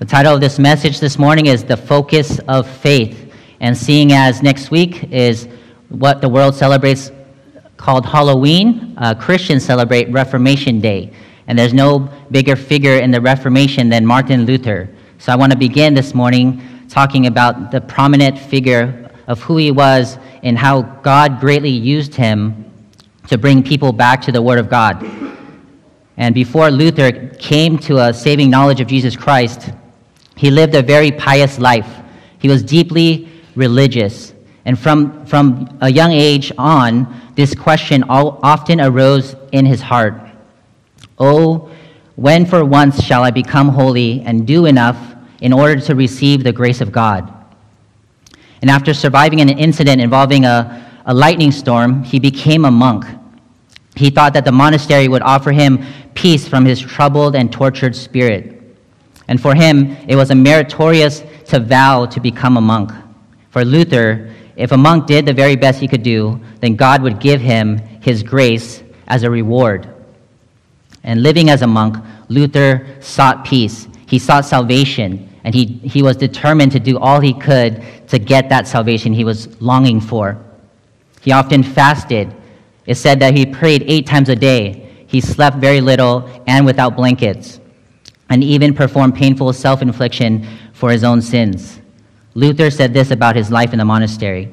The title of this message this morning is The Focus of Faith, and seeing as next week is what the world celebrates called Halloween, Christians celebrate Reformation Day, and there's no bigger figure in the Reformation than Martin Luther. So I want to begin this morning talking about the prominent figure of who he was and how God greatly used him to bring people back to the Word of God. And before Luther came to a saving knowledge of Jesus Christ, he lived a very pious life. He was deeply religious. And from a young age on, this question often arose in his heart. Oh, when for once shall I become holy and do enough in order to receive the grace of God? And after surviving an incident involving a lightning storm, he became a monk. He thought that the monastery would offer him peace from his troubled and tortured spirit. And for him, it was a meritorious to vow to become a monk. For Luther, if a monk did the very best he could do, then God would give him his grace as a reward. And living as a monk, Luther sought peace. He sought salvation, and he was determined to do all he could to get that salvation he was longing for. He often fasted. It said that he prayed 8 times a day. He slept very little and without blankets, and even performed painful self-infliction for his own sins. Luther said this about his life in the monastery.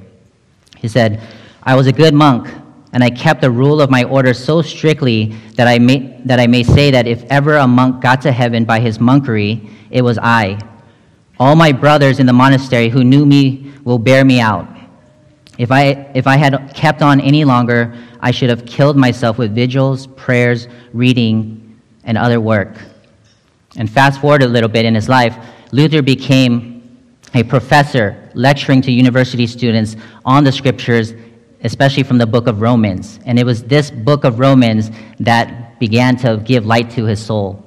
He said, "I was a good monk, and I kept the rule of my order so strictly that I may say that if ever a monk got to heaven by his monkery, it was I. All my brothers in the monastery who knew me will bear me out. If I had kept on any longer, I should have killed myself with vigils, prayers, reading, and other work." And fast forward a little bit in his life, Luther became a professor, lecturing to university students on the scriptures, especially from the book of Romans. And it was this book of Romans that began to give light to his soul.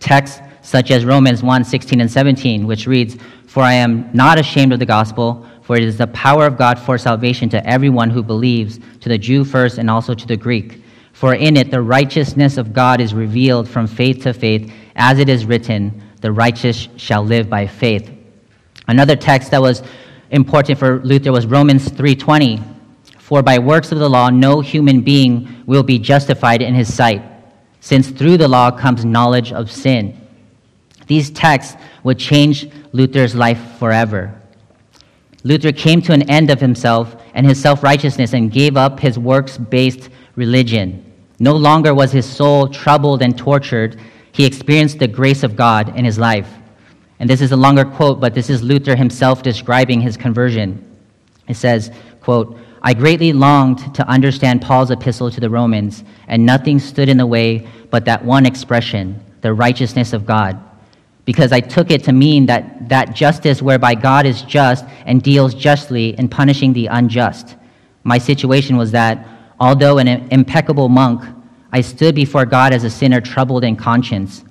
Texts such as Romans 1:16 and 17, which reads, "For I am not ashamed of the gospel, for it is the power of God for salvation to everyone who believes, to the Jew first and also to the Greek. For in it the righteousness of God is revealed from faith to faith, as it is written, the righteous shall live by faith." Another text that was important for Luther was Romans 3:20. "For by works of the law no human being will be justified in his sight, since through the law comes knowledge of sin." These texts would change Luther's life forever. Luther came to an end of himself and his self-righteousness and gave up his works-based religion. No longer was his soul troubled and tortured. He experienced the grace of God in his life. And this is a longer quote, but this is Luther himself describing his conversion. It says, quote, "I greatly longed to understand Paul's epistle to the Romans, and nothing stood in the way but that one expression, the righteousness of God. Because I took it to mean that justice whereby God is just and deals justly in punishing the unjust. My situation was that, although an impeccable monk, I stood before God as a sinner troubled in conscience,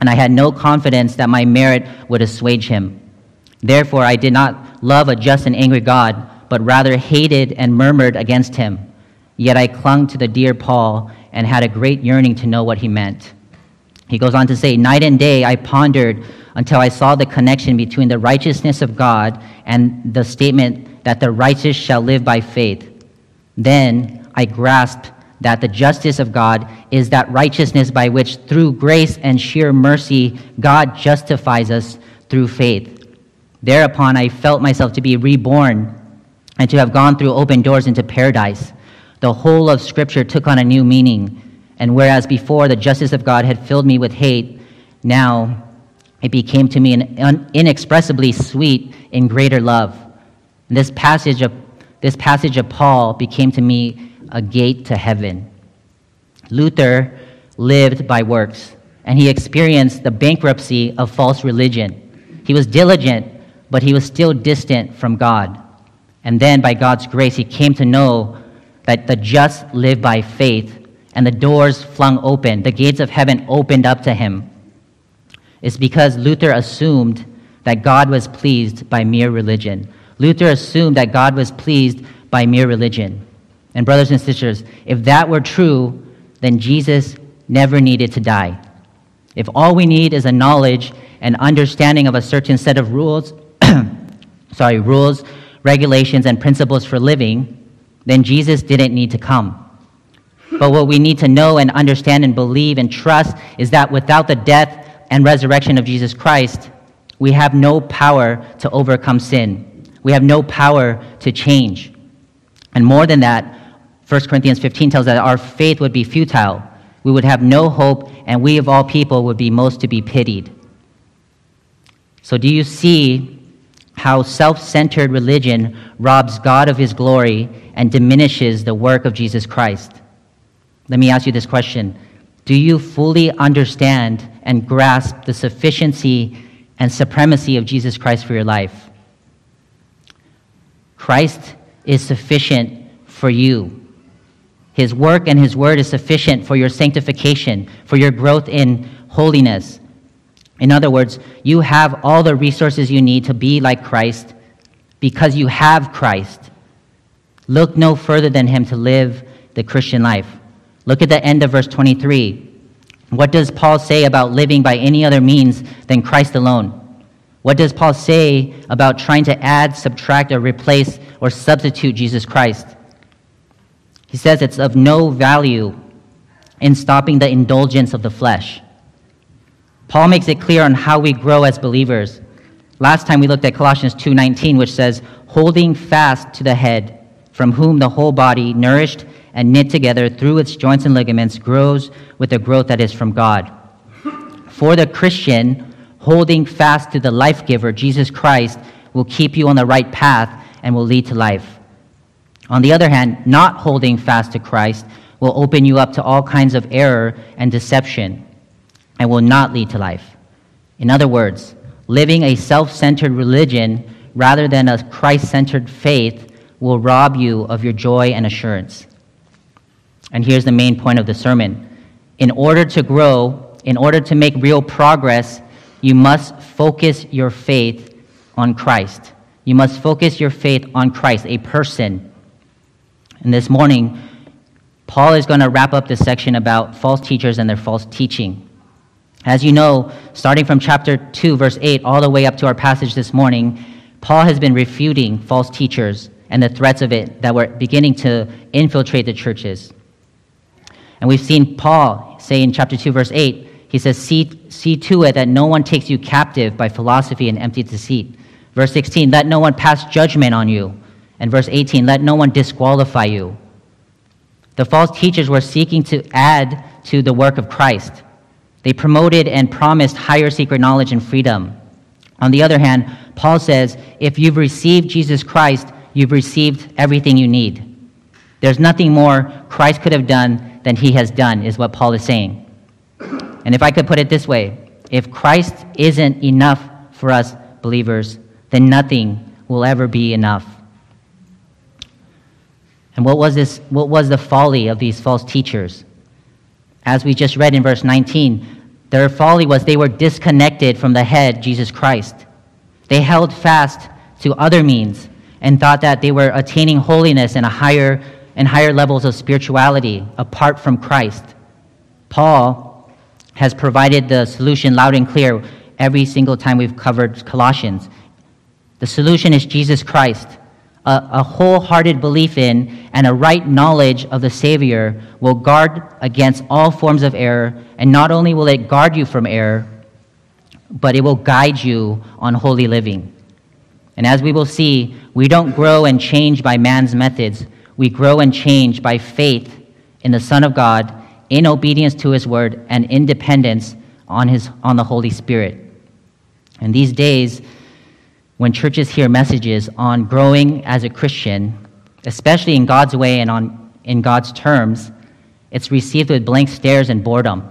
and I had no confidence that my merit would assuage him. Therefore, I did not love a just and angry God, but rather hated and murmured against him. Yet I clung to the dear Paul and had a great yearning to know what he meant." He goes on to say, "Night and day I pondered until I saw the connection between the righteousness of God and the statement that the righteous shall live by faith. Then I grasped that the justice of God is that righteousness by which through grace and sheer mercy God justifies us through faith. Thereupon I felt myself to be reborn and to have gone through open doors into paradise. The whole of Scripture took on a new meaning. And whereas before the justice of God had filled me with hate, now it became to me an inexpressibly sweet and greater love. And this passage of Paul became to me a gate to heaven." Luther lived by works, and he experienced the bankruptcy of false religion. He was diligent, but he was still distant from God. And then by God's grace, he came to know that the just live by faith, and the doors flung open, the gates of heaven opened up to him. It's because Luther assumed that God was pleased by mere religion. Luther assumed that God was pleased by mere religion. And brothers and sisters, if that were true, then Jesus never needed to die. If all we need is a knowledge and understanding of a certain set of rules, regulations, and principles for living, then Jesus didn't need to come. But what we need to know and understand and believe and trust is that without the death and resurrection of Jesus Christ, we have no power to overcome sin. We have no power to change. And more than that, 1 Corinthians 15 tells us that our faith would be futile. We would have no hope, and we of all people would be most to be pitied. So do you see how self-centered religion robs God of his glory and diminishes the work of Jesus Christ? Let me ask you this question. Do you fully understand and grasp the sufficiency and supremacy of Jesus Christ for your life? Christ is sufficient for you. His work and his word is sufficient for your sanctification, for your growth in holiness. In other words, you have all the resources you need to be like Christ because you have Christ. Look no further than him to live the Christian life. Look at the end of verse 23. What does Paul say about living by any other means than Christ alone? What does Paul say about trying to add, subtract, or replace, or substitute Jesus Christ? He says it's of no value in stopping the indulgence of the flesh. Paul makes it clear on how we grow as believers. Last time we looked at Colossians 2:19, which says, holding fast to the head, from whom the whole body, nourished and knit together through its joints and ligaments, grows with the growth that is from God. For the Christian, holding fast to the life giver, Jesus Christ, will keep you on the right path and will lead to life. On the other hand, not holding fast to Christ will open you up to all kinds of error and deception and will not lead to life. In other words, living a self-centered religion rather than a Christ-centered faith will rob you of your joy and assurance. And here's the main point of the sermon. In order to grow, in order to make real progress, you must focus your faith on Christ. You must focus your faith on Christ, a person. And this morning, Paul is going to wrap up this section about false teachers and their false teaching. As you know, starting from chapter 2, verse 8, all the way up to our passage this morning, Paul has been refuting false teachers and the threats of it that were beginning to infiltrate the churches. And we've seen Paul say in chapter 2, verse 8, he says, see to it that no one takes you captive by philosophy and empty deceit. Verse 16, let no one pass judgment on you. And verse 18, let no one disqualify you. The false teachers were seeking to add to the work of Christ. They promoted and promised higher secret knowledge and freedom. On the other hand, Paul says, if you've received Jesus Christ, you've received everything you need. There's nothing more Christ could have done than he has done, is what Paul is saying. And if I could put it this way, if Christ isn't enough for us believers, then nothing will ever be enough. And what was the folly of these false teachers? As we just read in verse 19, their folly was they were disconnected from the head, Jesus Christ. They held fast to other means and thought that they were attaining holiness and higher levels of spirituality apart from Christ. Paul has provided the solution loud and clear every single time we've covered Colossians. The solution is Jesus Christ. A wholehearted belief in and a right knowledge of the Savior will guard against all forms of error, and not only will it guard you from error, but it will guide you on holy living. And as we will see, we don't grow and change by man's methods. We grow and change by faith in the Son of God, in obedience to his word, and in dependence on the Holy Spirit. And these days, when churches hear messages on growing as a Christian, especially in God's way and in God's terms, it's received with blank stares and boredom.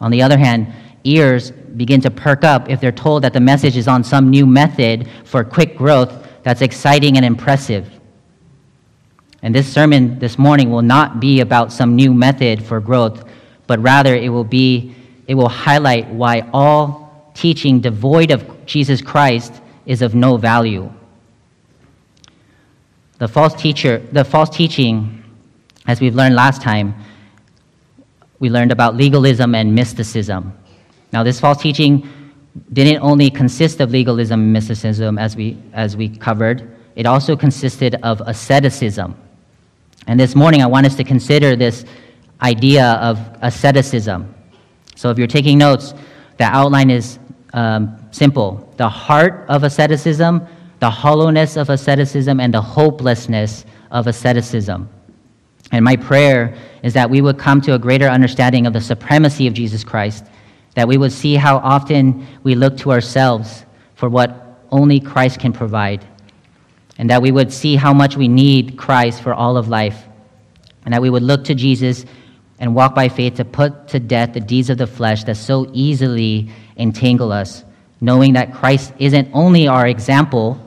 On the other hand, ears begin to perk up if they're told that the message is on some new method for quick growth that's exciting and impressive. And this sermon this morning will not be about some new method for growth, but rather it will highlight why all teaching devoid of Jesus Christ is of no value. The false teaching, as we learned about legalism and mysticism. Now, this false teaching didn't only consist of legalism and mysticism, as we covered. It also consisted of asceticism. And this morning, I want us to consider this idea of asceticism. So if you're taking notes, the outline is simple. The heart of asceticism, the hollowness of asceticism, and the hopelessness of asceticism. And my prayer is that we would come to a greater understanding of the supremacy of Jesus Christ, that we would see how often we look to ourselves for what only Christ can provide, and that we would see how much we need Christ for all of life, and that we would look to Jesus and walk by faith to put to death the deeds of the flesh that so easily entangle us, knowing that Christ isn't only our example,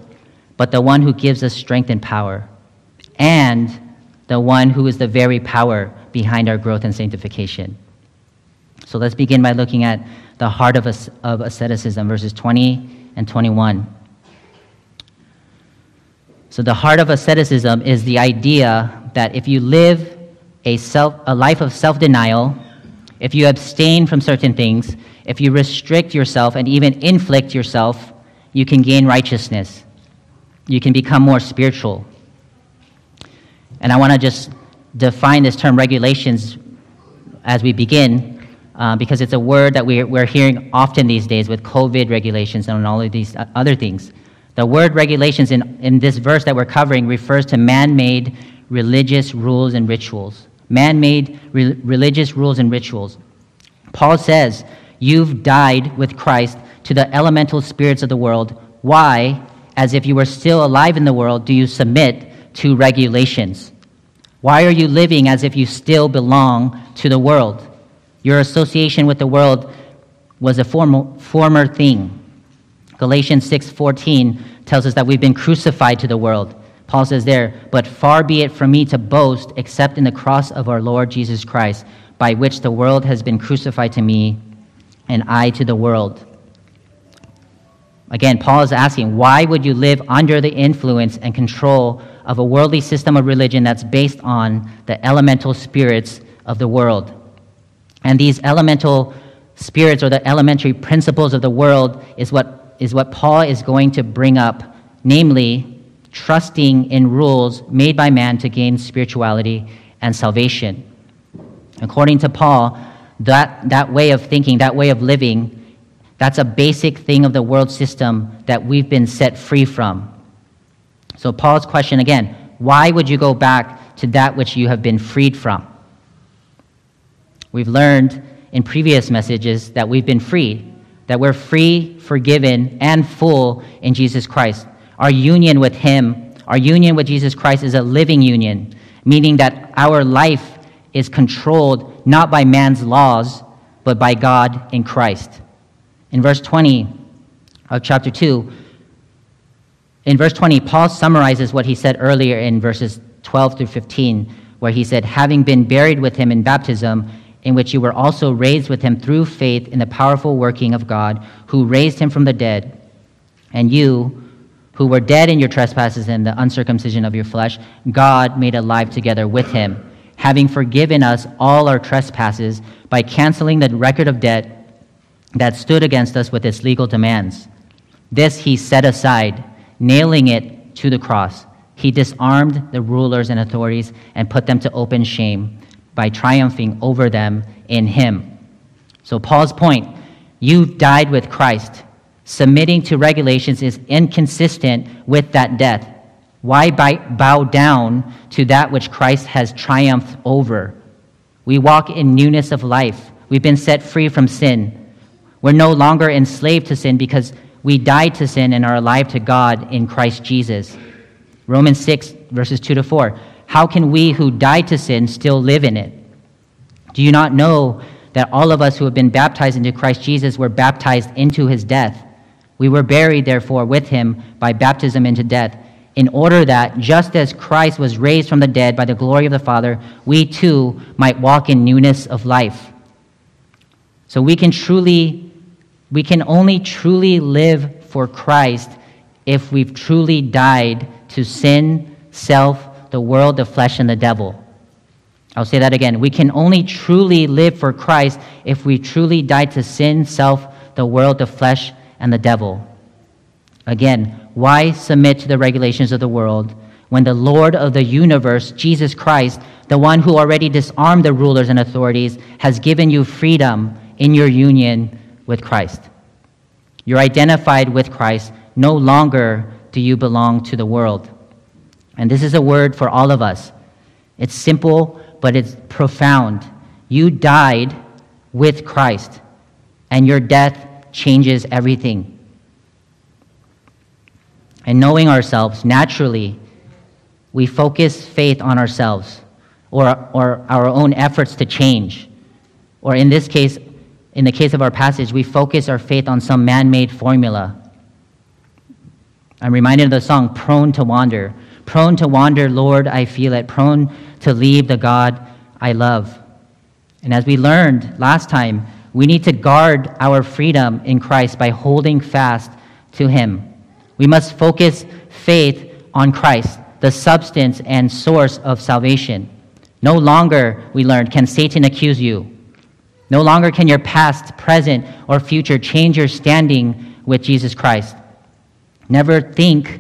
but the one who gives us strength and power, and the one who is the very power behind our growth and sanctification. So let's begin by looking at the heart of asceticism, verses 20 and 21. So the heart of asceticism is the idea that if you live a life of self-denial, if you abstain from certain things, if you restrict yourself and even inflict yourself, you can gain righteousness. You can become more spiritual. And I want to just define this term regulations as we begin, because it's a word that we're hearing often these days with COVID regulations and all of these other things. The word regulations in this verse that we're covering refers to man-made religious rules and rituals. Man-made religious rules and rituals. Paul says, you've died with Christ to the elemental spirits of the world. Why, as if you were still alive in the world, do you submit to regulations? Why are you living as if you still belong to the world? Your association with the world was a former thing. Galatians 6:14 tells us that we've been crucified to the world. Paul says there, but far be it from me to boast except in the cross of our Lord Jesus Christ, by which the world has been crucified to me and I to the world. Again, Paul is asking, why would you live under the influence and control of a worldly system of religion that's based on the elemental spirits of the world? And these elemental spirits, or the elementary principles of the world, is what Paul is going to bring up, namely, trusting in rules made by man to gain spirituality and salvation. According to Paul, that way of thinking, that way of living, that's a basic thing of the world system that we've been set free from. So Paul's question again, why would you go back to that which you have been freed from? We've learned in previous messages that we've been freed, that we're free, forgiven, and full in Jesus Christ. Our union with Him, our union with Jesus Christ is a living union, meaning that our life is controlled not by man's laws, but by God in Christ. In verse 20 of chapter 2, Paul summarizes what he said earlier in verses 12 through 15, where he said, having been buried with Him in baptism, in which you were also raised with Him through faith in the powerful working of God, who raised Him from the dead. And you, who were dead in your trespasses and the uncircumcision of your flesh, God made alive together with Him, having forgiven us all our trespasses by canceling the record of debt that stood against us with its legal demands. This He set aside, nailing it to the cross. He disarmed the rulers and authorities and put them to open shame, by triumphing over them in Him. So Paul's point, you've died with Christ. Submitting to regulations is inconsistent with that death. Why bow down to that which Christ has triumphed over? We walk in newness of life. We've been set free from sin. We're no longer enslaved to sin because we died to sin and are alive to God in Christ Jesus. Romans 6, verses 2 to 4. How can we who died to sin still live in it? Do you not know that all of us who have been baptized into Christ Jesus were baptized into His death? We were buried, therefore, with Him by baptism into death, in order that, just as Christ was raised from the dead by the glory of the Father, we too might walk in newness of life. So we can only truly live for Christ if we've truly died to sin, self, the world, the flesh, and the devil. I'll say that again. We can only truly live for Christ if we truly die to sin, self, the world, the flesh, and the devil. Again, why submit to the regulations of the world when the Lord of the universe, Jesus Christ, the one who already disarmed the rulers and authorities, has given you freedom in your union with Christ? You're identified with Christ. No longer do you belong to the world. And this is a word for all of us. It's simple, but it's profound. You died with Christ, and your death changes everything. And knowing ourselves, naturally, we focus faith on ourselves or our own efforts to change. Or in this case, in the case of our passage, we focus our faith on some man-made formula. I'm reminded of the song, Prone to Wander. Prone to wander, Lord, I feel it. Prone to leave the God I love. And as we learned last time, we need to guard our freedom in Christ by holding fast to Him. We must focus faith on Christ, the substance and source of salvation. No longer, we learned, can Satan accuse you. No longer can your past, present, or future change your standing with Jesus Christ. Never think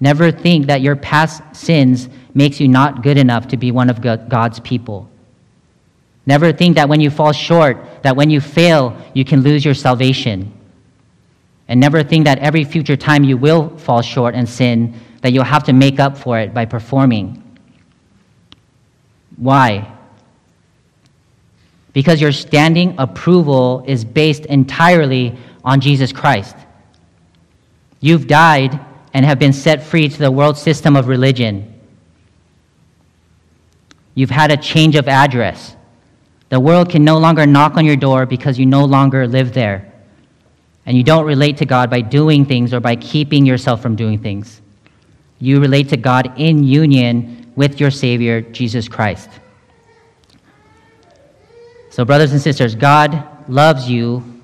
that your past sins makes you not good enough to be one of God's people. Never think that when you fall short, that when you fail, you can lose your salvation. And never think that every future time you will fall short and sin, that you'll have to make up for it by performing. Why? Because your standing approval is based entirely on Jesus Christ. You've died and have been set free to the world system of religion. You've had a change of address. The world can no longer knock on your door because you no longer live there. And you don't relate to God by doing things or by keeping yourself from doing things. You relate to God in union with your Savior, Jesus Christ. So, brothers and sisters, God loves you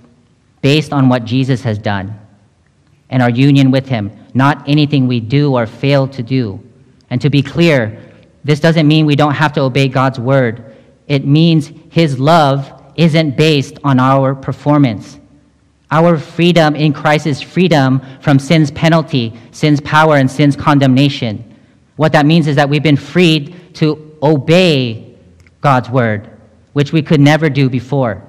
based on what Jesus has done and our union with Him, not anything we do or fail to do. And to be clear, this doesn't mean we don't have to obey God's word. It means His love isn't based on our performance. Our freedom in Christ is freedom from sin's penalty, sin's power, and sin's condemnation. What that means is that we've been freed to obey God's word, which we could never do before.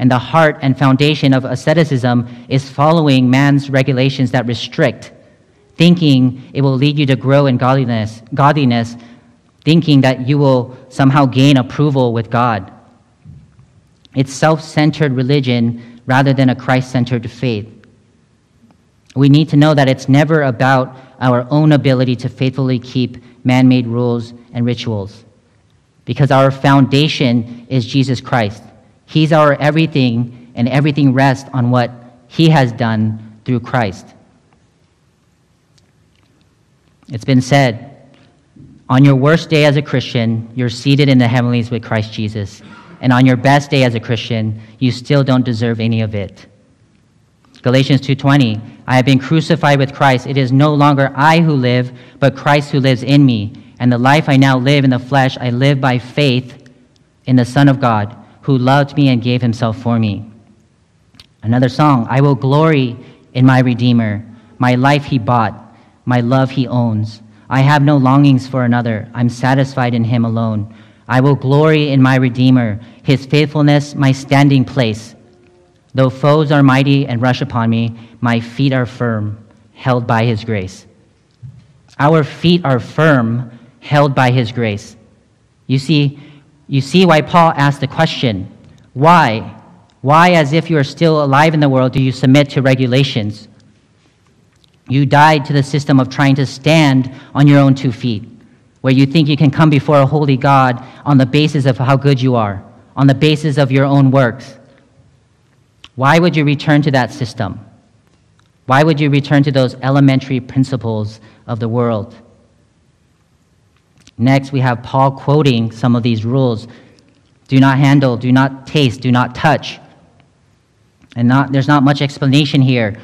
And the heart and foundation of asceticism is following man's regulations that restrict, thinking it will lead you to grow in godliness, thinking that you will somehow gain approval with God. It's self-centered religion rather than a Christ-centered faith. We need to know that it's never about our own ability to faithfully keep man-made rules and rituals, because our foundation is Jesus Christ. He's our everything, and everything rests on what He has done through Christ. It's been said, on your worst day as a Christian, you're seated in the heavenlies with Christ Jesus. And on your best day as a Christian, you still don't deserve any of it. Galatians 2:20, I have been crucified with Christ. It is no longer I who live, but Christ who lives in me. And the life I now live in the flesh, I live by faith in the Son of God, who loved me and gave Himself for me. Another song, I will glory in my Redeemer. My life He bought, my love He owns. I have no longings for another. I'm satisfied in Him alone. I will glory in my Redeemer, His faithfulness, my standing place. Though foes are mighty and rush upon me, my feet are firm, held by His grace. Our feet are firm, held by His grace. You see why Paul asked the question, why? Why, as if you are still alive in the world, do you submit to regulations? You died to the system of trying to stand on your own two feet, where you think you can come before a holy God on the basis of how good you are, on the basis of your own works. Why would you return to that system? Why would you return to those elementary principles of the world? Next, we have Paul quoting some of these rules. Do not handle, do not taste, do not touch. There's not much explanation here,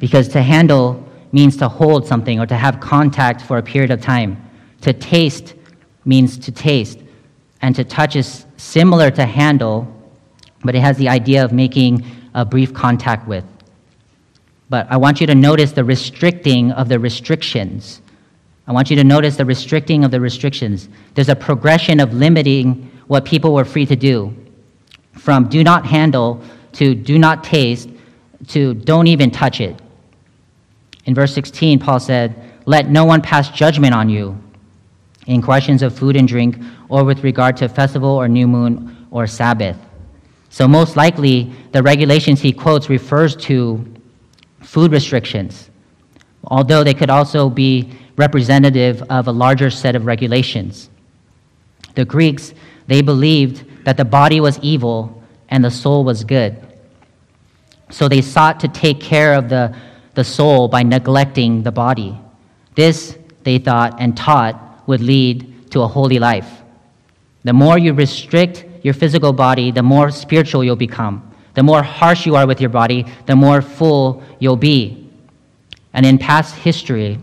because to handle means to hold something or to have contact for a period of time. To taste means to taste. and to touch is similar to handle, but it has the idea of making a brief contact with. But I want you to notice the restricting of the restrictions. There's a progression of limiting what people were free to do, from do not handle to do not taste to don't even touch it. In verse 16, Paul said, "Let no one pass judgment on you in questions of food and drink, or with regard to festival or new moon or Sabbath." So most likely, the regulations he quotes refers to food restrictions, although they could also be representative of a larger set of regulations. The Greeks, they believed that the body was evil and the soul was good. So they sought to take care of the soul by neglecting the body. This, they thought and taught, would lead to a holy life. The more you restrict your physical body, the more spiritual you'll become. The more harsh you are with your body, the more full you'll be. And in past history,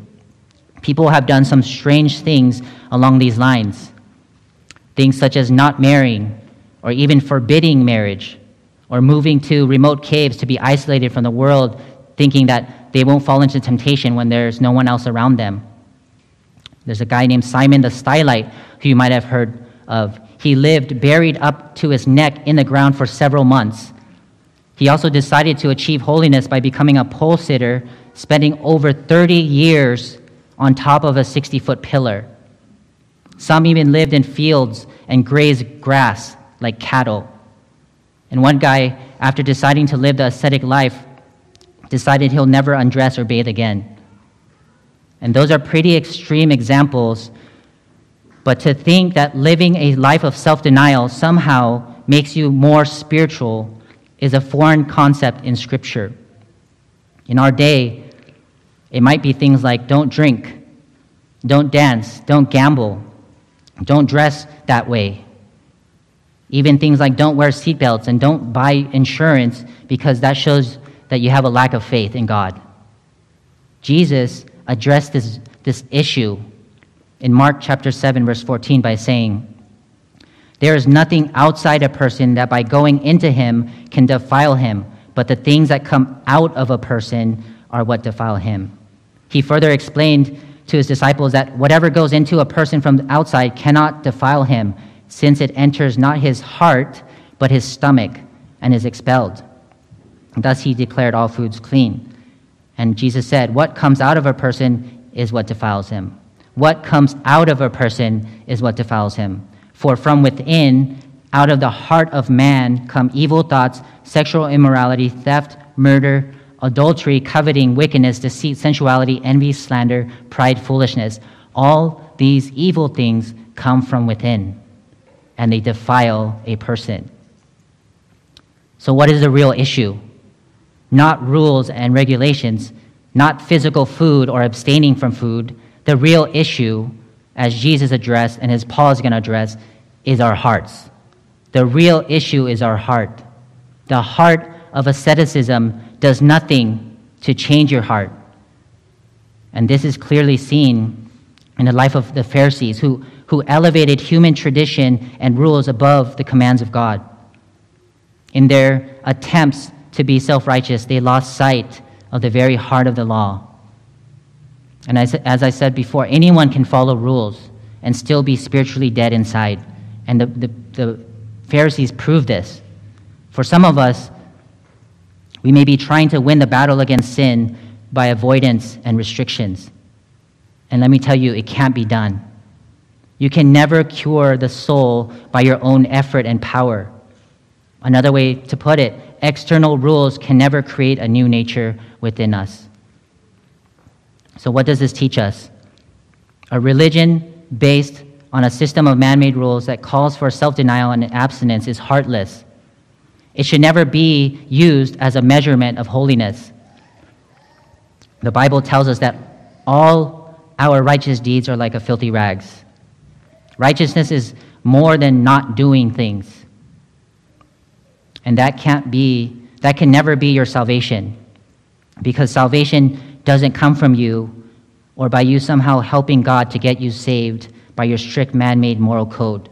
people have done some strange things along these lines. Things such as not marrying, or even forbidding marriage, or moving to remote caves to be isolated from the world, thinking that they won't fall into temptation when there's no one else around them. There's a guy named Simon the Stylite, who you might have heard of. He lived buried up to his neck in the ground for several months. He also decided to achieve holiness by becoming a pole sitter, spending over 30 years on top of a 60-foot pillar. Some even lived in fields and grazed grass like cattle. And one guy, after deciding to live the ascetic life, decided he'll never undress or bathe again. And those are pretty extreme examples, but to think that living a life of self-denial somehow makes you more spiritual is a foreign concept in Scripture. In our day, it might be things like don't drink, don't dance, don't gamble, don't dress that way. Even things like don't wear seatbelts and don't buy insurance, because that shows that you have a lack of faith in God. Jesus addressed this issue in Mark chapter 7, verse 14 by saying, "There is nothing outside a person that by going into him can defile him, but the things that come out of a person are what defile him." He further explained to his disciples that whatever goes into a person from the outside cannot defile him, since it enters not his heart, but his stomach, and is expelled. Thus he declared all foods clean. And Jesus said, "What comes out of a person is what defiles him. What comes out of a person is what defiles him. For from within, out of the heart of man, come evil thoughts, sexual immorality, theft, murder, adultery, coveting, wickedness, deceit, sensuality, envy, slander, pride, foolishness. All these evil things come from within, and they defile a person." So what is the real issue? Not rules and regulations, not physical food or abstaining from food. The real issue, as Jesus addressed and as Paul is going to address, is our hearts. The real issue is our heart. The heart of asceticism does nothing to change your heart. And this is clearly seen in the life of the Pharisees, who elevated human tradition and rules above the commands of God. In their attempts to be self-righteous, they lost sight of the very heart of the law. And as I said before, anyone can follow rules and still be spiritually dead inside. And the Pharisees proved this. For some of us, we may be trying to win the battle against sin by avoidance and restrictions. And let me tell you, it can't be done. You can never cure the soul by your own effort and power. Another way to put it, external rules can never create a new nature within us. So what does this teach us? A religion based on a system of man-made rules that calls for self-denial and abstinence is heartless. It should never be used as a measurement of holiness. The Bible tells us that all our righteous deeds are like a filthy rags. Righteousness is more than not doing things. And that can never be your salvation, because salvation doesn't come from you or by you somehow helping God to get you saved by your strict man-made moral code.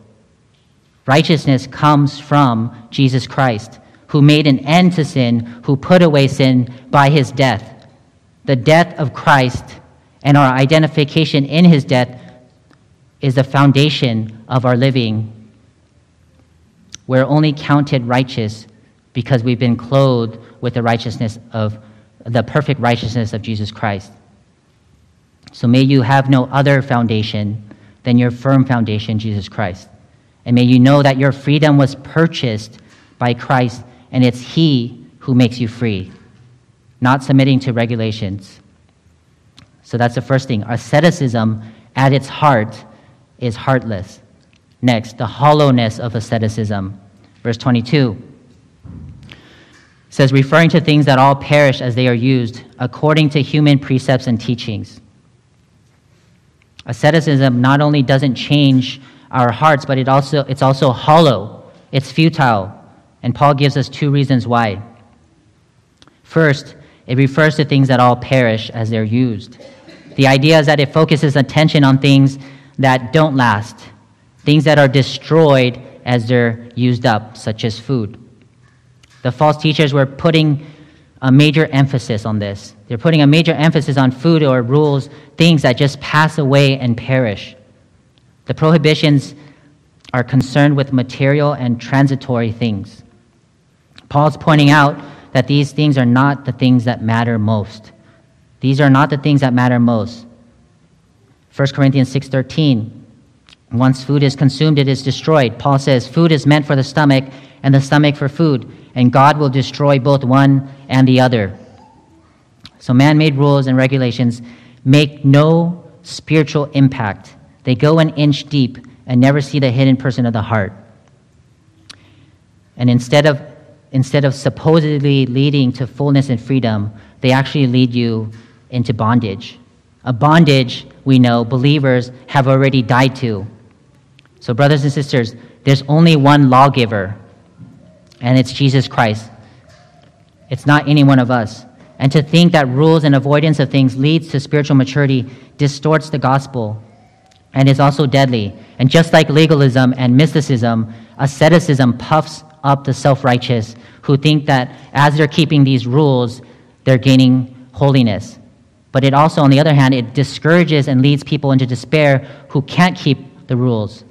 Righteousness comes from Jesus Christ, who made an end to sin, who put away sin by his death. The death of Christ and our identification in his death is the foundation of our living. We're only counted righteous because we've been clothed with the perfect righteousness of Jesus Christ. So may you have no other foundation than your firm foundation, Jesus Christ. And may you know that your freedom was purchased by Christ, and it's he who makes you free, not submitting to regulations. So that's the first thing. Asceticism at its heart is heartless. Next, the hollowness of asceticism. Verse 22 says, referring to things that all perish as they are used, according to human precepts and teachings. Asceticism not only doesn't change our hearts, but it's also hollow. It's futile. And Paul gives us two reasons why. First, it refers to things that all perish as they're used. The idea is that it focuses attention on things that don't last, things that are destroyed as they're used up, such as food. The false teachers were putting a major emphasis on this. They're putting a major emphasis on food or rules, things that just pass away and perish. The prohibitions are concerned with material and transitory things. Paul's pointing out that these things are not the things that matter most. These are not the things that matter most. 1 Corinthians 6:13, once food is consumed, it is destroyed. Paul says, food is meant for the stomach and the stomach for food, and God will destroy both one and the other. So man-made rules and regulations make no spiritual impact. They go an inch deep and never see the hidden person of the heart. And instead of supposedly leading to fullness and freedom, they actually lead you into bondage. A bondage we know believers have already died to. So brothers and sisters, there's only one lawgiver, and it's Jesus Christ. It's not any one of us. And to think that rules and avoidance of things leads to spiritual maturity distorts the gospel and is also deadly. And just like legalism and mysticism, asceticism puffs up the self-righteous who think that as they're keeping these rules, they're gaining holiness. But it also, on the other hand, it discourages and leads people into despair who can't keep the rules.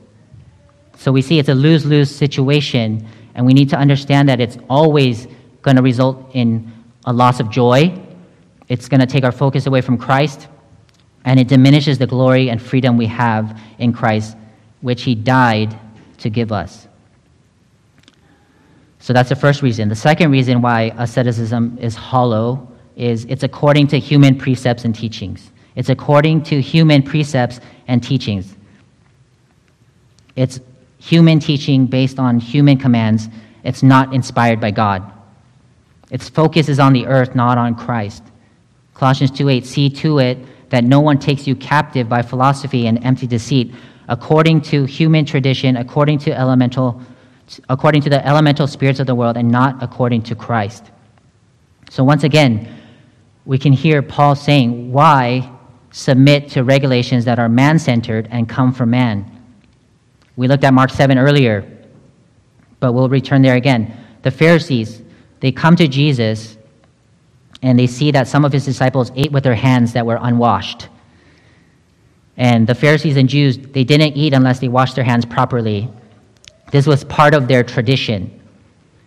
So we see it's a lose-lose situation, and we need to understand that it's always going to result in a loss of joy. It's going to take our focus away from Christ, and it diminishes the glory and freedom we have in Christ, which he died to give us. So that's the first reason. The second reason why asceticism is hollow is it's according to human precepts and teachings. It's according to human precepts and teachings. It's human teaching based on human commands. It's not inspired by God. Its focus is on the earth, not on Christ. Colossians 2:8, see to it that no one takes you captive by philosophy and empty deceit, according to human tradition, according to the elemental spirits of the world, and not according to Christ. So once again, we can hear Paul saying, why submit to regulations that are man-centered and come from man? We looked at Mark 7 earlier, but we'll return there again. The Pharisees, they come to Jesus, and they see that some of his disciples ate with their hands that were unwashed. And the Pharisees and Jews, they didn't eat unless they washed their hands properly. This was part of their tradition.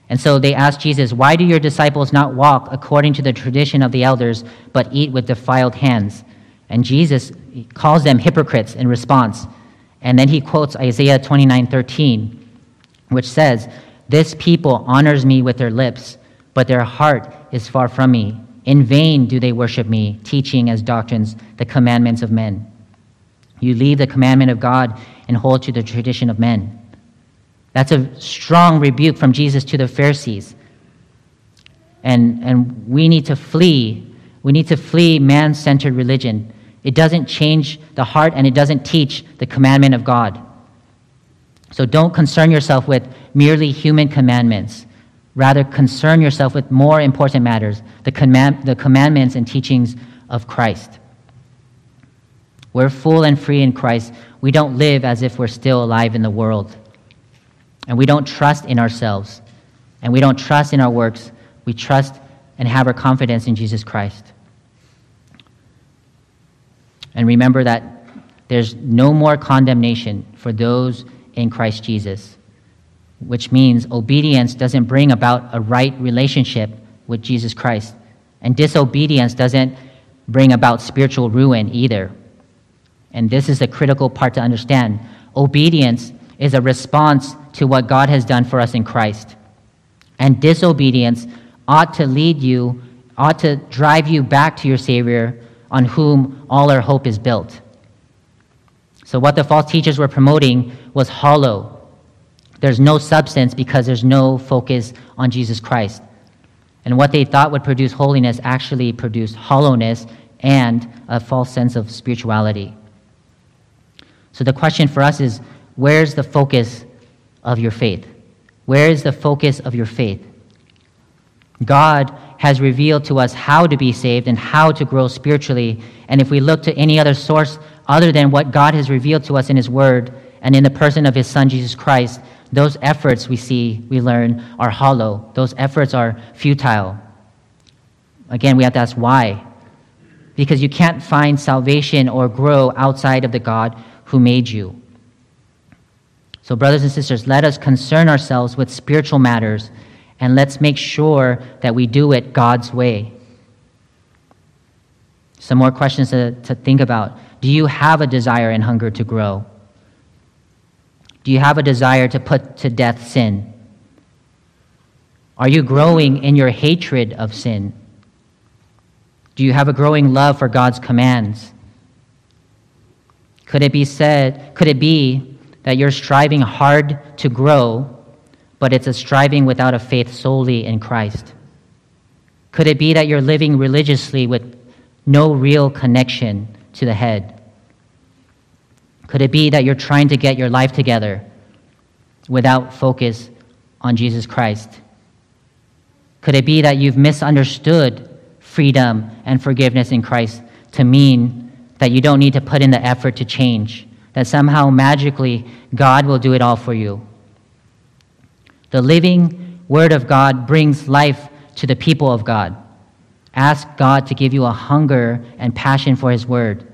And so they asked Jesus, why do your disciples not walk according to the tradition of the elders, but eat with defiled hands? And Jesus calls them hypocrites in response. And then he quotes Isaiah 29:13, which says, this people honors me with their lips, but their heart is far from me. In vain do they worship me, teaching as doctrines the commandments of men. You leave the commandment of God and hold to the tradition of men. That's a strong rebuke from Jesus to the Pharisees. And we need to flee. We need to flee man-centered religion. It doesn't change the heart, and it doesn't teach the commandment of God. So don't concern yourself with merely human commandments. Rather, concern yourself with more important matters, the commandments and teachings of Christ. We're full and free in Christ. We don't live as if we're still alive in the world. and we don't trust in ourselves, and we don't trust in our works. We trust and have our confidence in Jesus Christ. And remember that there's no more condemnation for those in Christ Jesus, which means obedience doesn't bring about a right relationship with Jesus Christ, and disobedience doesn't bring about spiritual ruin either. And this is the critical part to understand. Obedience is a response to what God has done for us in Christ. And disobedience ought to drive you back to your Savior, on whom all our hope is built. So what the false teachers were promoting was hollow. There's no substance because there's no focus on Jesus Christ. And what they thought would produce holiness actually produced hollowness and a false sense of spirituality. So the question for us is, where's the focus of your faith? Where is the focus of your faith? God has revealed to us how to be saved and how to grow spiritually. And if we look to any other source other than what God has revealed to us in His Word and in the person of His Son, Jesus Christ, those efforts we learn, are hollow. Those efforts are futile. Again, we have to ask why. Because you can't find salvation or grow outside of the God who made you. So, brothers and sisters, let us concern ourselves with spiritual matters, and let's make sure that we do it God's way. Some more questions to think about. Do you have a desire and hunger to grow? Do you have a desire to put to death sin? Are you growing in your hatred of sin? Do you have a growing love for God's commands? Could it be that you're striving hard to grow, but it's a striving without a faith solely in Christ? Could it be that you're living religiously with no real connection to the head? Could it be that you're trying to get your life together without focus on Jesus Christ? Could it be that you've misunderstood freedom and forgiveness in Christ to mean that you don't need to put in the effort to change, that somehow magically God will do it all for you? The living Word of God brings life to the people of God. Ask God to give you a hunger and passion for His Word.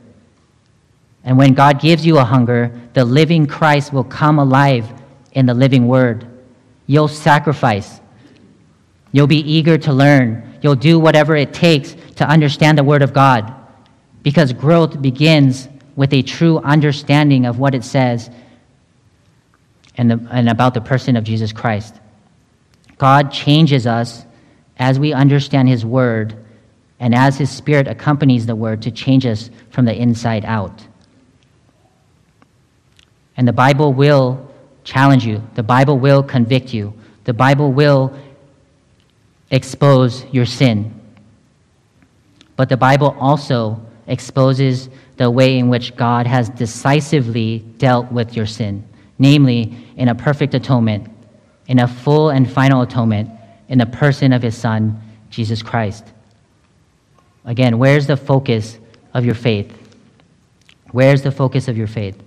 And when God gives you a hunger, the living Christ will come alive in the living Word. You'll sacrifice. You'll be eager to learn. You'll do whatever it takes to understand the Word of God. Because growth begins with a true understanding of what it says and about the person of Jesus Christ. God changes us as we understand His Word and as His Spirit accompanies the Word to change us from the inside out. And the Bible will challenge you. The Bible will convict you. The Bible will expose your sin. But the Bible also exposes the way in which God has decisively dealt with your sin, namely in a perfect atonement, in a full and final atonement, in the person of His Son, Jesus Christ. Again, where's the focus of your faith? Where's the focus of your faith?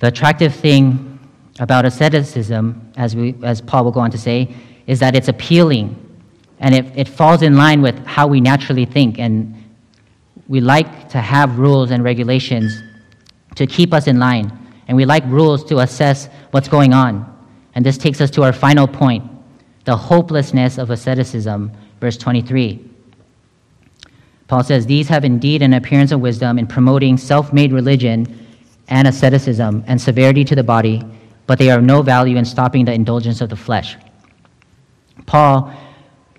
The attractive thing about asceticism, as Paul will go on to say, is that it's appealing, and it falls in line with how we naturally think, and we like to have rules and regulations to keep us in line, and we like rules to assess what's going on. And this takes us to our final point, the hopelessness of asceticism, verse 23. Paul says, "These have indeed an appearance of wisdom in promoting self-made religion and asceticism and severity to the body, but they are of no value in stopping the indulgence of the flesh." Paul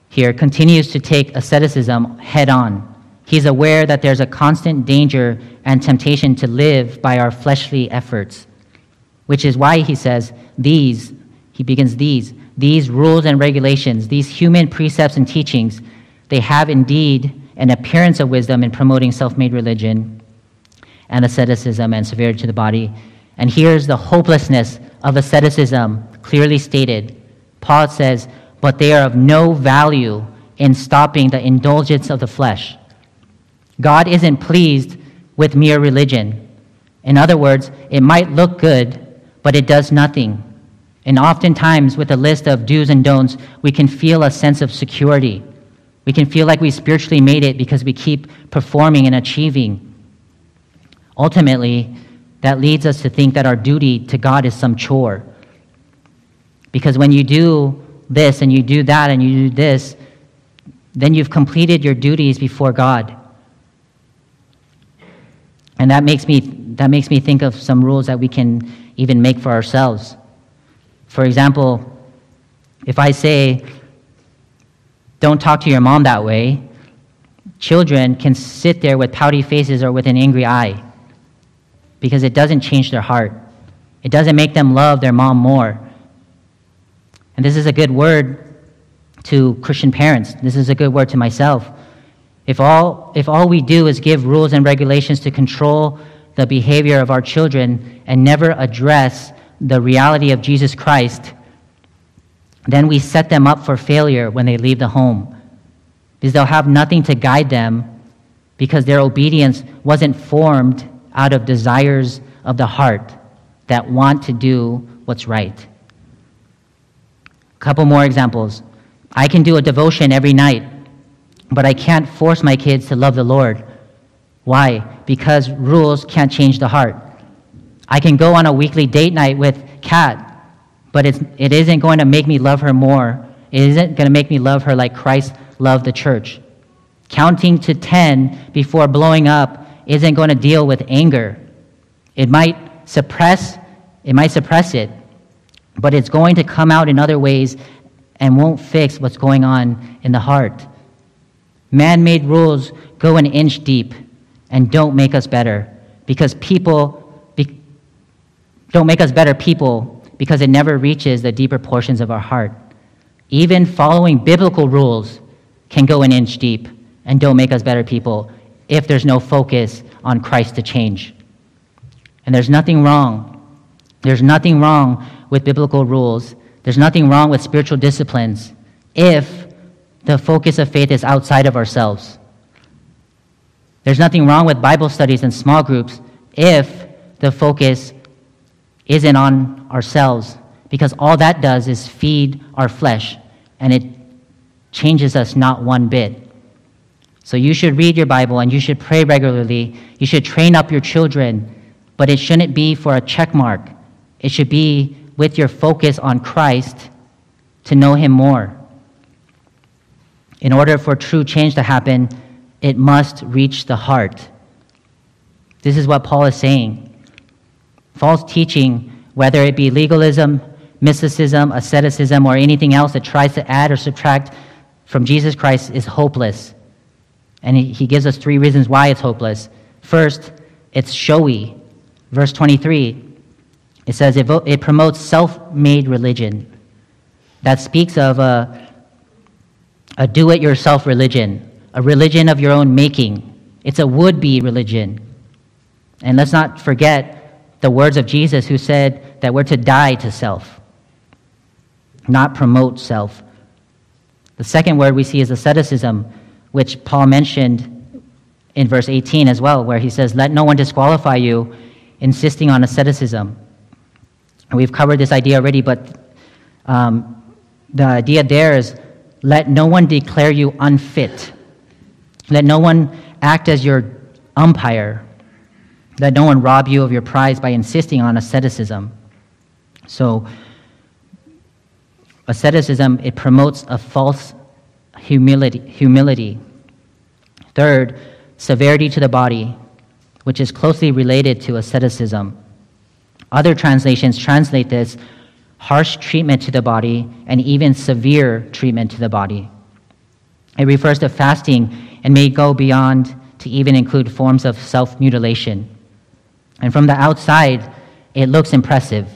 here continues to take asceticism head on. He's aware that there's a constant danger and temptation to live by our fleshly efforts, which is why he says these rules and regulations, these human precepts and teachings, they have indeed an appearance of wisdom in promoting self-made religion and asceticism and severity to the body. And here's the hopelessness of asceticism clearly stated. Paul says, but they are of no value in stopping the indulgence of the flesh. God isn't pleased with mere religion. In other words, it might look good, but it does nothing. And oftentimes, with a list of do's and don'ts, we can feel a sense of security. We can feel like we spiritually made it because we keep performing and achieving. Ultimately, that leads us to think that our duty to God is some chore. Because when you do this and you do that and you do this, then you've completed your duties before God. And that makes me think of some rules that we can even make for ourselves. For example, if I say, don't talk to your mom that way, children can sit there with pouty faces or with an angry eye because it doesn't change their heart. It doesn't make them love their mom more. And this is a good word to Christian parents. This is a good word to myself. If all we do is give rules and regulations to control the behavior of our children and never address the reality of Jesus Christ, then we set them up for failure when they leave the home, because they'll have nothing to guide them, because their obedience wasn't formed out of desires of the heart that want to do what's right. A couple more examples. I can do a devotion every night, but I can't force my kids to love the Lord. Why? Because rules can't change the heart. I can go on a weekly date night with Kat, but it isn't going to make me love her more. It isn't going to make me love her like Christ loved the church. Counting to 10 before blowing up isn't going to deal with anger. It might suppress it, but it's going to come out in other ways and won't fix what's going on in the heart. Man-made rules go an inch deep and don't make us better, because it never reaches the deeper portions of our heart. Even following biblical rules can go an inch deep and don't make us better people if there's no focus on Christ to change. And there's nothing wrong. There's nothing wrong with biblical rules. There's nothing wrong with spiritual disciplines if the focus of faith is outside of ourselves. There's nothing wrong with Bible studies and small groups if the focus isn't on ourselves, because all that does is feed our flesh, and it changes us not one bit. So you should read your Bible, and you should pray regularly. You should train up your children, but it shouldn't be for a check mark. It should be with your focus on Christ to know him more. In order for true change to happen, it must reach the heart. This is what Paul is saying. False teaching, whether it be legalism, mysticism, asceticism, or anything else that tries to add or subtract from Jesus Christ, is hopeless. And he gives us three reasons why it's hopeless. First, it's showy. Verse 23, it says it promotes self-made religion. That speaks of a do-it-yourself religion, a religion of your own making. It's a would-be religion. And let's not forget the words of Jesus, who said that we're to die to self, not promote self. The second word we see is asceticism, which Paul mentioned in verse 18 as well, where he says, let no one disqualify you, insisting on asceticism. And we've covered this idea already, but the idea there is, let no one declare you unfit. Let no one act as your umpire. Let no one rob you of your prize by insisting on asceticism. So, asceticism, it promotes a false humility. Third, severity to the body, which is closely related to asceticism. Other translations translate this harsh treatment to the body and even severe treatment to the body. It refers to fasting and may go beyond to even include forms of self-mutilation. And from the outside, it looks impressive.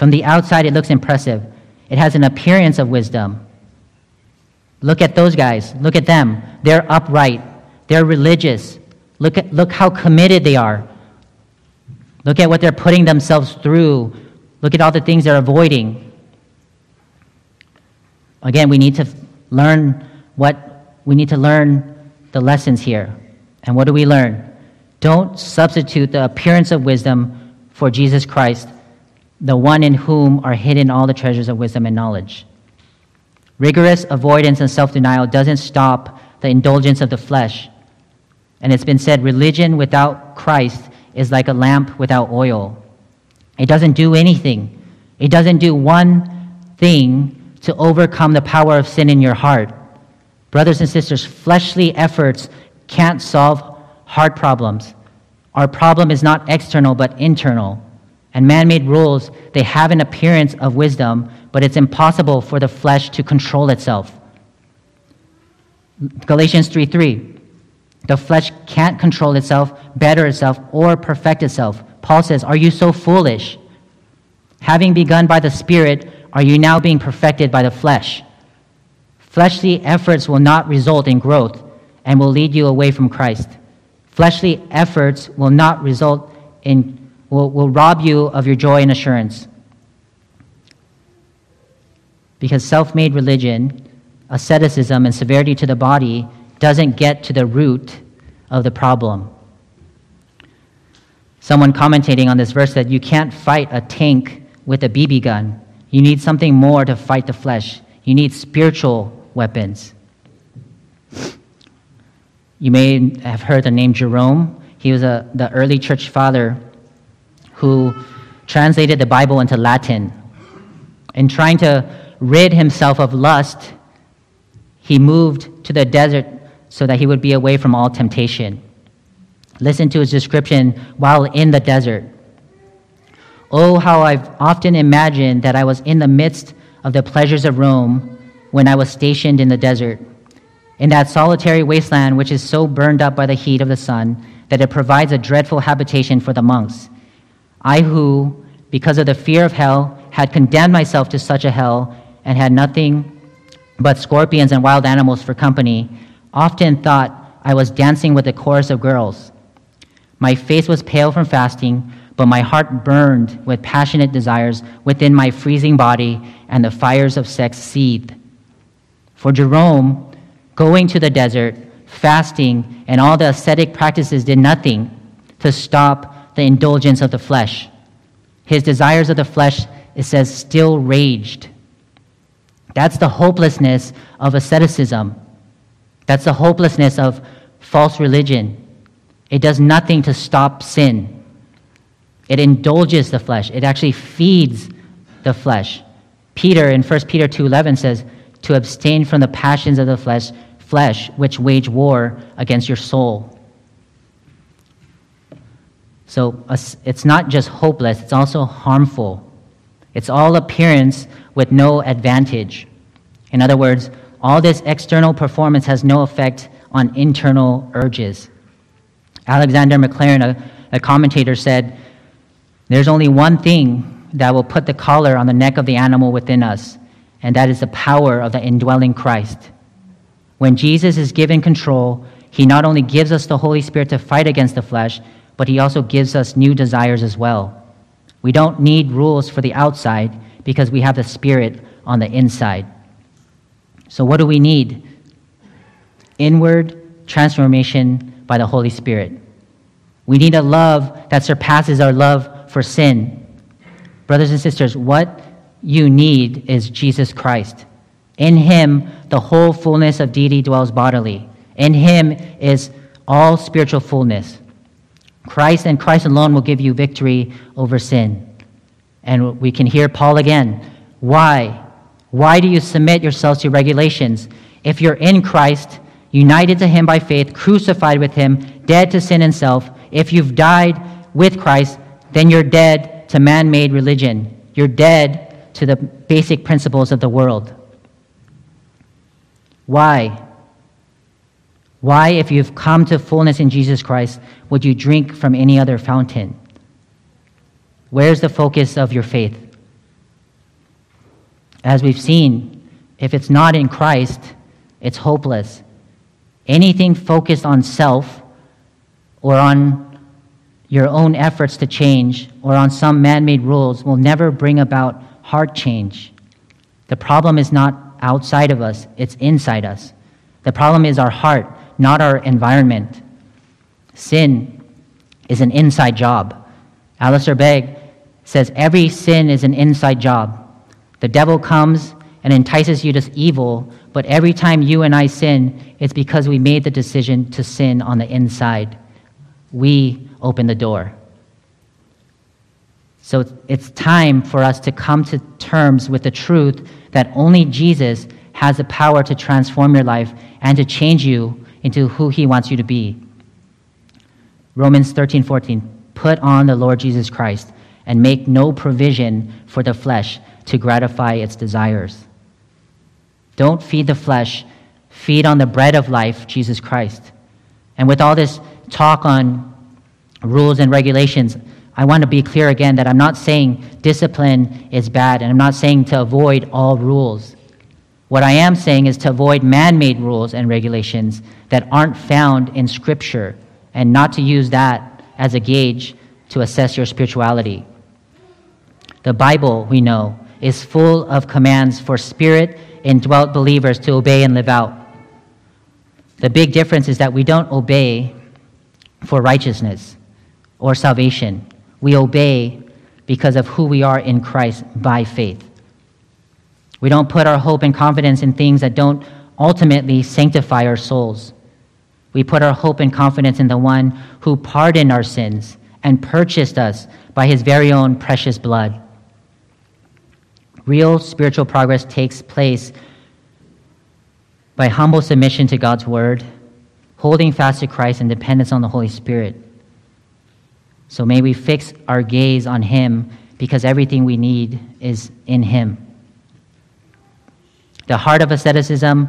It has an appearance of wisdom. Look at those guys. Look at them. They're upright. They're religious. Look how committed they are. Look at what they're putting themselves through. Look at all the things they're avoiding. Again, we need to learn the lessons here. And what do we learn? Don't substitute the appearance of wisdom for Jesus Christ the one in whom are hidden all the treasures of wisdom and knowledge. Rigorous avoidance and self-denial doesn't stop the indulgence of the flesh. And it's been said, religion without Christ is like a lamp without oil. It doesn't do anything. It doesn't do one thing to overcome the power of sin in your heart. Brothers and sisters, fleshly efforts can't solve hard problems. Our problem is not external but internal. And man-made rules, they have an appearance of wisdom, but it's impossible for the flesh to control itself. Galatians 3:3, the flesh can't control itself, better itself, or perfect itself. Paul says, are you so foolish? Having begun by the Spirit, are you now being perfected by the flesh? Fleshly efforts will not result in growth and will lead you away from Christ. Fleshly efforts will not result in will rob you of your joy and assurance. Because self-made religion, asceticism, and severity to the body doesn't get to the root of the problem. Someone commentating on this verse said, you can't fight a tank with a BB gun. You need something more to fight the flesh. You need spiritual weapons. You may have heard the name Jerome. He was the early church father who translated the Bible into Latin. In trying to rid himself of lust, he moved to the desert so that he would be away from all temptation. Listen to his description while in the desert. Oh, how I've often imagined that I was in the midst of the pleasures of Rome when I was stationed in the desert, in that solitary wasteland which is so burned up by the heat of the sun that it provides a dreadful habitation for the monks. I who, because of the fear of hell, had condemned myself to such a hell and had nothing but scorpions and wild animals for company, often thought I was dancing with a chorus of girls. My face was pale from fasting, but my heart burned with passionate desires within my freezing body, and the fires of sex seethed. For Jerome, going to the desert, fasting, and all the ascetic practices did nothing to stop the indulgence of the flesh. His desires of the flesh, it says, still raged. That's the hopelessness of asceticism. That's the hopelessness of false religion. It does nothing to stop sin. It indulges the flesh. It actually feeds the flesh. Peter in 1 Peter 2:11 says, to abstain from the passions of the flesh which wage war against your soul. So it's not just hopeless, it's also harmful. It's all appearance with no advantage. In other words, all this external performance has no effect on internal urges. Alexander McLaren, a commentator, said, there's only one thing that will put the collar on the neck of the animal within us, and that is the power of the indwelling Christ. When Jesus is given control, he not only gives us the Holy Spirit to fight against the flesh, but he also gives us new desires as well. We don't need rules for the outside because we have the Spirit on the inside. So what do we need? Inward transformation by the Holy Spirit. We need a love that surpasses our love for sin. Brothers and sisters, what you need is Jesus Christ. In him, the whole fullness of deity dwells bodily. In him is all spiritual fullness. Christ and Christ alone will give you victory over sin. And we can hear Paul again. Why? Why do you submit yourselves to regulations? If you're in Christ, united to him by faith, crucified with him, dead to sin and self, if you've died with Christ, then you're dead to man-made religion. You're dead to the basic principles of the world. Why? Why, if you've come to fullness in Jesus Christ, would you drink from any other fountain? Where's the focus of your faith? As we've seen, if it's not in Christ, it's hopeless. Anything focused on self or on your own efforts to change or on some man-made rules will never bring about heart change. The problem is not outside of us, it's inside us. The problem is our heart, not our environment. Sin is an inside job. Alistair Begg says every sin is an inside job. The devil comes and entices you to evil, but every time you and I sin, it's because we made the decision to sin on the inside. We open the door. So it's time for us to come to terms with the truth that only Jesus has the power to transform your life and to change you into who he wants you to be. Romans 13:14, put on the Lord Jesus Christ and make no provision for the flesh to gratify its desires. Don't feed the flesh, feed on the bread of life, Jesus Christ. And with all this talk on rules and regulations, I want to be clear again that I'm not saying discipline is bad, and I'm not saying to avoid all rules. What I am saying is to avoid man-made rules and regulations that aren't found in Scripture, and not to use that as a gauge to assess your spirituality. The Bible, we know, is full of commands for Spirit-indwelt believers to obey and live out. The big difference is that we don't obey for righteousness or salvation. We obey because of who we are in Christ by faith. We don't put our hope and confidence in things that don't ultimately sanctify our souls. We put our hope and confidence in the one who pardoned our sins and purchased us by his very own precious blood. Real spiritual progress takes place by humble submission to God's word, holding fast to Christ, and dependence on the Holy Spirit. So may we fix our gaze on him, because everything we need is in him. The heart of asceticism,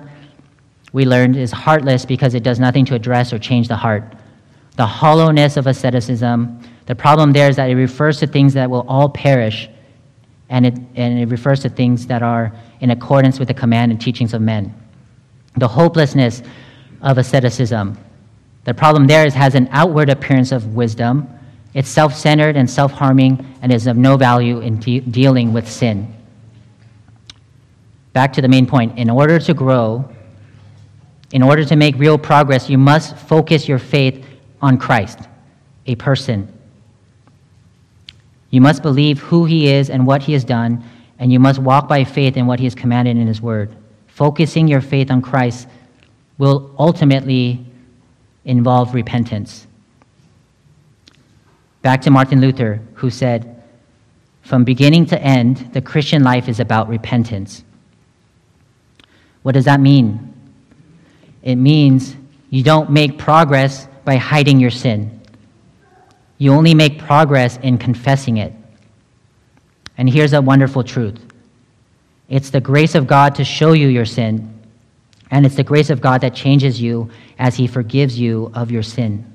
we learned, is heartless because it does nothing to address or change the heart. The hollowness of asceticism, the problem there is that it refers to things that will all perish, and it refers to things that are in accordance with the command and teachings of men. The hopelessness of asceticism, the problem there is it has an outward appearance of wisdom. It's self-centered and self-harming and is of no value in dealing with sin. Back to the main point. In order to grow, in order to make real progress, you must focus your faith on Christ, a person. You must believe who he is and what he has done, and you must walk by faith in what he has commanded in his word. Focusing your faith on Christ will ultimately involve repentance. Back to Martin Luther, who said, from beginning to end, the Christian life is about repentance. What does that mean? It means you don't make progress by hiding your sin. You only make progress in confessing it. And here's a wonderful truth. It's the grace of God to show you your sin, and it's the grace of God that changes you as he forgives you of your sin.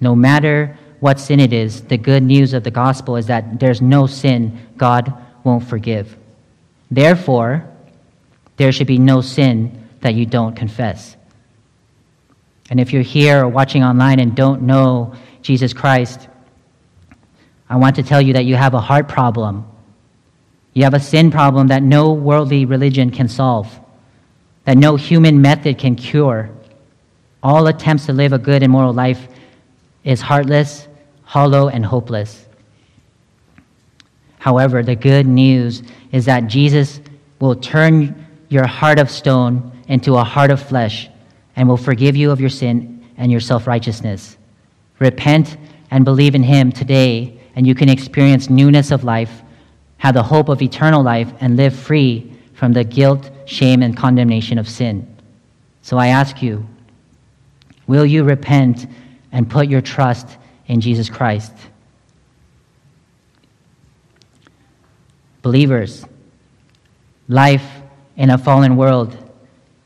No matter what sin it is, the good news of the gospel is that there's no sin God won't forgive. Therefore, there should be no sin that you don't confess. And if you're here or watching online and don't know Jesus Christ, I want to tell you that you have a heart problem. You have a sin problem that no worldly religion can solve, that no human method can cure. All attempts to live a good and moral life is heartless, hollow, and hopeless. However, the good news is that Jesus will turn your heart of stone into a heart of flesh and will forgive you of your sin and your self-righteousness. Repent and believe in him today, and you can experience newness of life, have the hope of eternal life, and live free from the guilt, shame, and condemnation of sin. So I ask you, will you repent and put your trust in Jesus Christ? Believers, life in a fallen world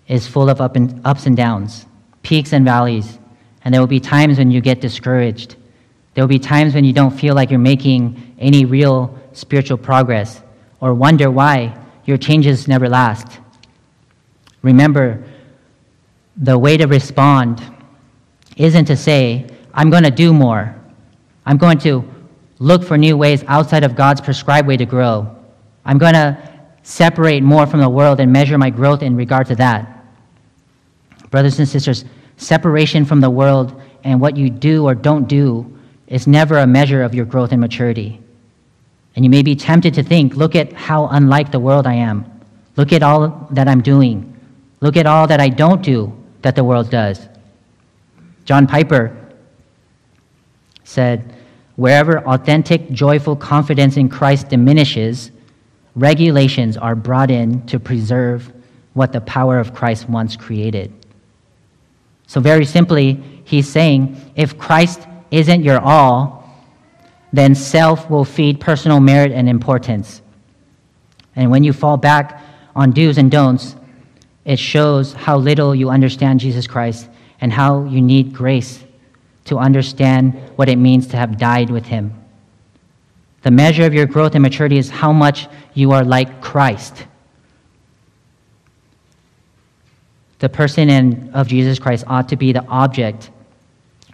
is full of ups and downs, peaks and valleys, and there will be times when you get discouraged. There will be times when you don't feel like you're making any real spiritual progress or wonder why your changes never last. Remember, the way to respond isn't to say, I'm going to do more. I'm going to look for new ways outside of God's prescribed way to grow. I'm going to separate more from the world and measure my growth in regard to that. Brothers and sisters, separation from the world and what you do or don't do is never a measure of your growth and maturity. And you may be tempted to think, look at how unlike the world I am. Look at all that I'm doing. Look at all that I don't do that the world does. John Piper said, wherever authentic, joyful confidence in Christ diminishes, regulations are brought in to preserve what the power of Christ once created. So very simply, he's saying, if Christ isn't your all, then self will feed personal merit and importance. And when you fall back on do's and don'ts, it shows how little you understand Jesus Christ and how you need grace to understand what it means to have died with him. The measure of your growth and maturity is how much you are like Christ, the person of Jesus Christ ought to be the object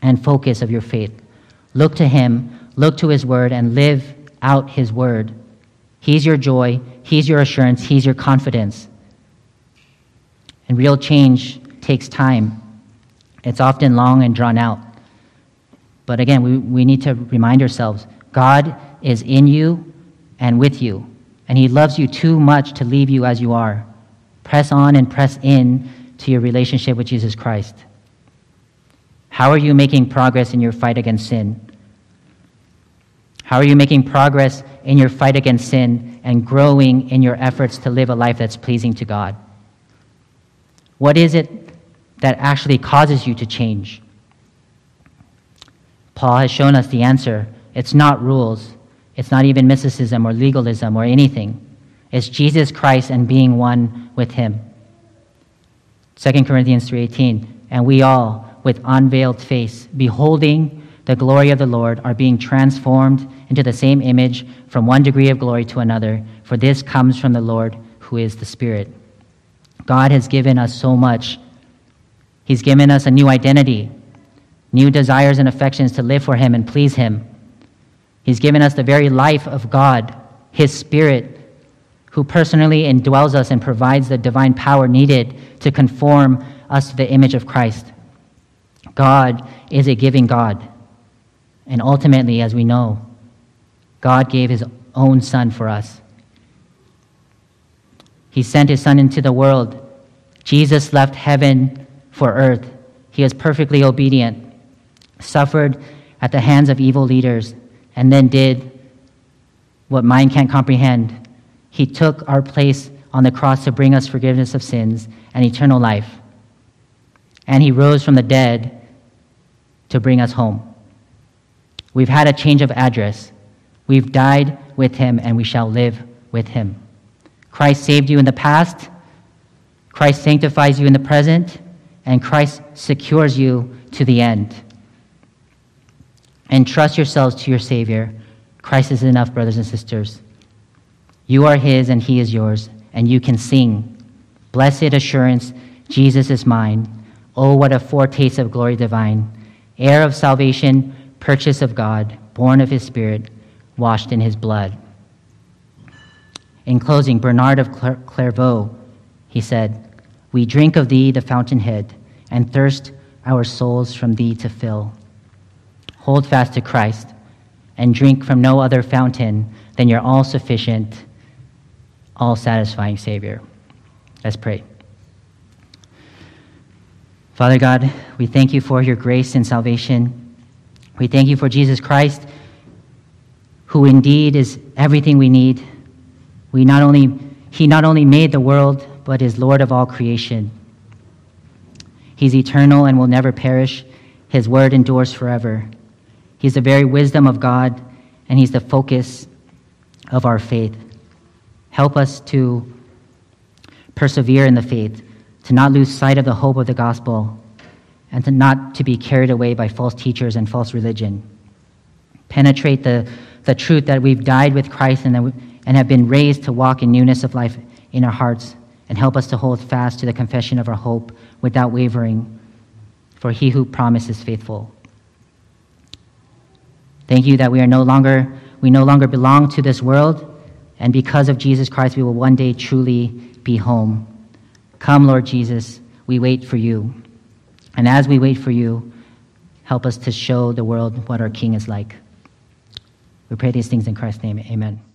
and focus of your faith. Look to him, look to his word, and live out his word. He's your joy, he's your assurance, he's your confidence. And real change takes time. It's often long and drawn out. But again, we need to remind ourselves, God is in you and with you, and he loves you too much to leave you as you are. Press on and press in to your relationship with Jesus Christ. How are you making progress in your fight against sin? How are you making progress in your fight against sin and growing in your efforts to live a life that's pleasing to God? What is it that actually causes you to change? Paul has shown us the answer. It's not rules. It's not even mysticism or legalism or anything. It's Jesus Christ and being one with him. 2 Corinthians 3:18, and we all, with unveiled face, beholding the glory of the Lord, are being transformed into the same image from one degree of glory to another, for this comes from the Lord who is the Spirit. God has given us so much. He's given us a new identity, new desires and affections to live for him and please him. He's given us the very life of God, his Spirit, who personally indwells us and provides the divine power needed to conform us to the image of Christ. God is a giving God. And ultimately, as we know, God gave his own Son for us. He sent his Son into the world. Jesus left heaven for earth. He is perfectly obedient, suffered at the hands of evil leaders, and then did what mind can't comprehend. He took our place on the cross to bring us forgiveness of sins and eternal life. And he rose from the dead to bring us home. We've had a change of address. We've died with him and we shall live with him. Christ saved you in the past. Christ sanctifies you in the present. And Christ secures you to the end. Entrust yourselves to your Savior. Christ is enough, brothers and sisters. You are his and he is yours, and you can sing, blessed assurance, Jesus is mine. Oh, what a foretaste of glory divine, heir of salvation, purchase of God, born of his Spirit, washed in his blood. In closing, Bernard of Clairvaux, he said, we drink of thee, the fountainhead, and thirst our souls from thee to fill. Hold fast to Christ, and drink from no other fountain than your all-sufficient, all-satisfying Savior. Let's pray. Father God, we thank you for your grace and salvation. We thank you for Jesus Christ, who indeed is everything we need. He not only made the world, but is Lord of all creation. He's eternal and will never perish. His word endures forever. He's the very wisdom of God, and he's the focus of our faith. Help us to persevere in the faith, to not lose sight of the hope of the gospel, and to not to be carried away by false teachers and false religion. Penetrate the truth that we've died with Christ and and have been raised to walk in newness of life in our hearts, and help us to hold fast to the confession of our hope without wavering, for he who promises is faithful. Thank you that we no longer belong to this world, and because of Jesus Christ, we will one day truly be home. Come, Lord Jesus, we wait for you. And as we wait for you, help us to show the world what our King is like. We pray these things in Christ's name. Amen.